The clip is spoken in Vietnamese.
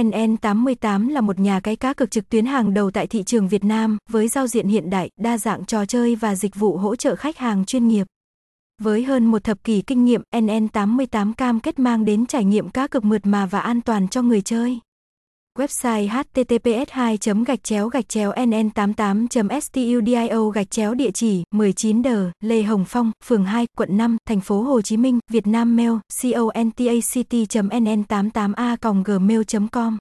NN88 là một nhà cái cá cược trực tuyến hàng đầu tại thị trường Việt Nam, với giao diện hiện đại, đa dạng trò chơi và dịch vụ hỗ trợ khách hàng chuyên nghiệp. Với hơn một thập kỷ kinh nghiệm, NN88 cam kết mang đến trải nghiệm cá cược mượt mà và an toàn cho người chơi. Website https://nn88.studio/ địa chỉ 19 Đờ, Lê Hồng Phong, phường 2, quận 5, thành phố Hồ Chí Minh, Việt Nam. Mail: contact@nn88a@gmail.com.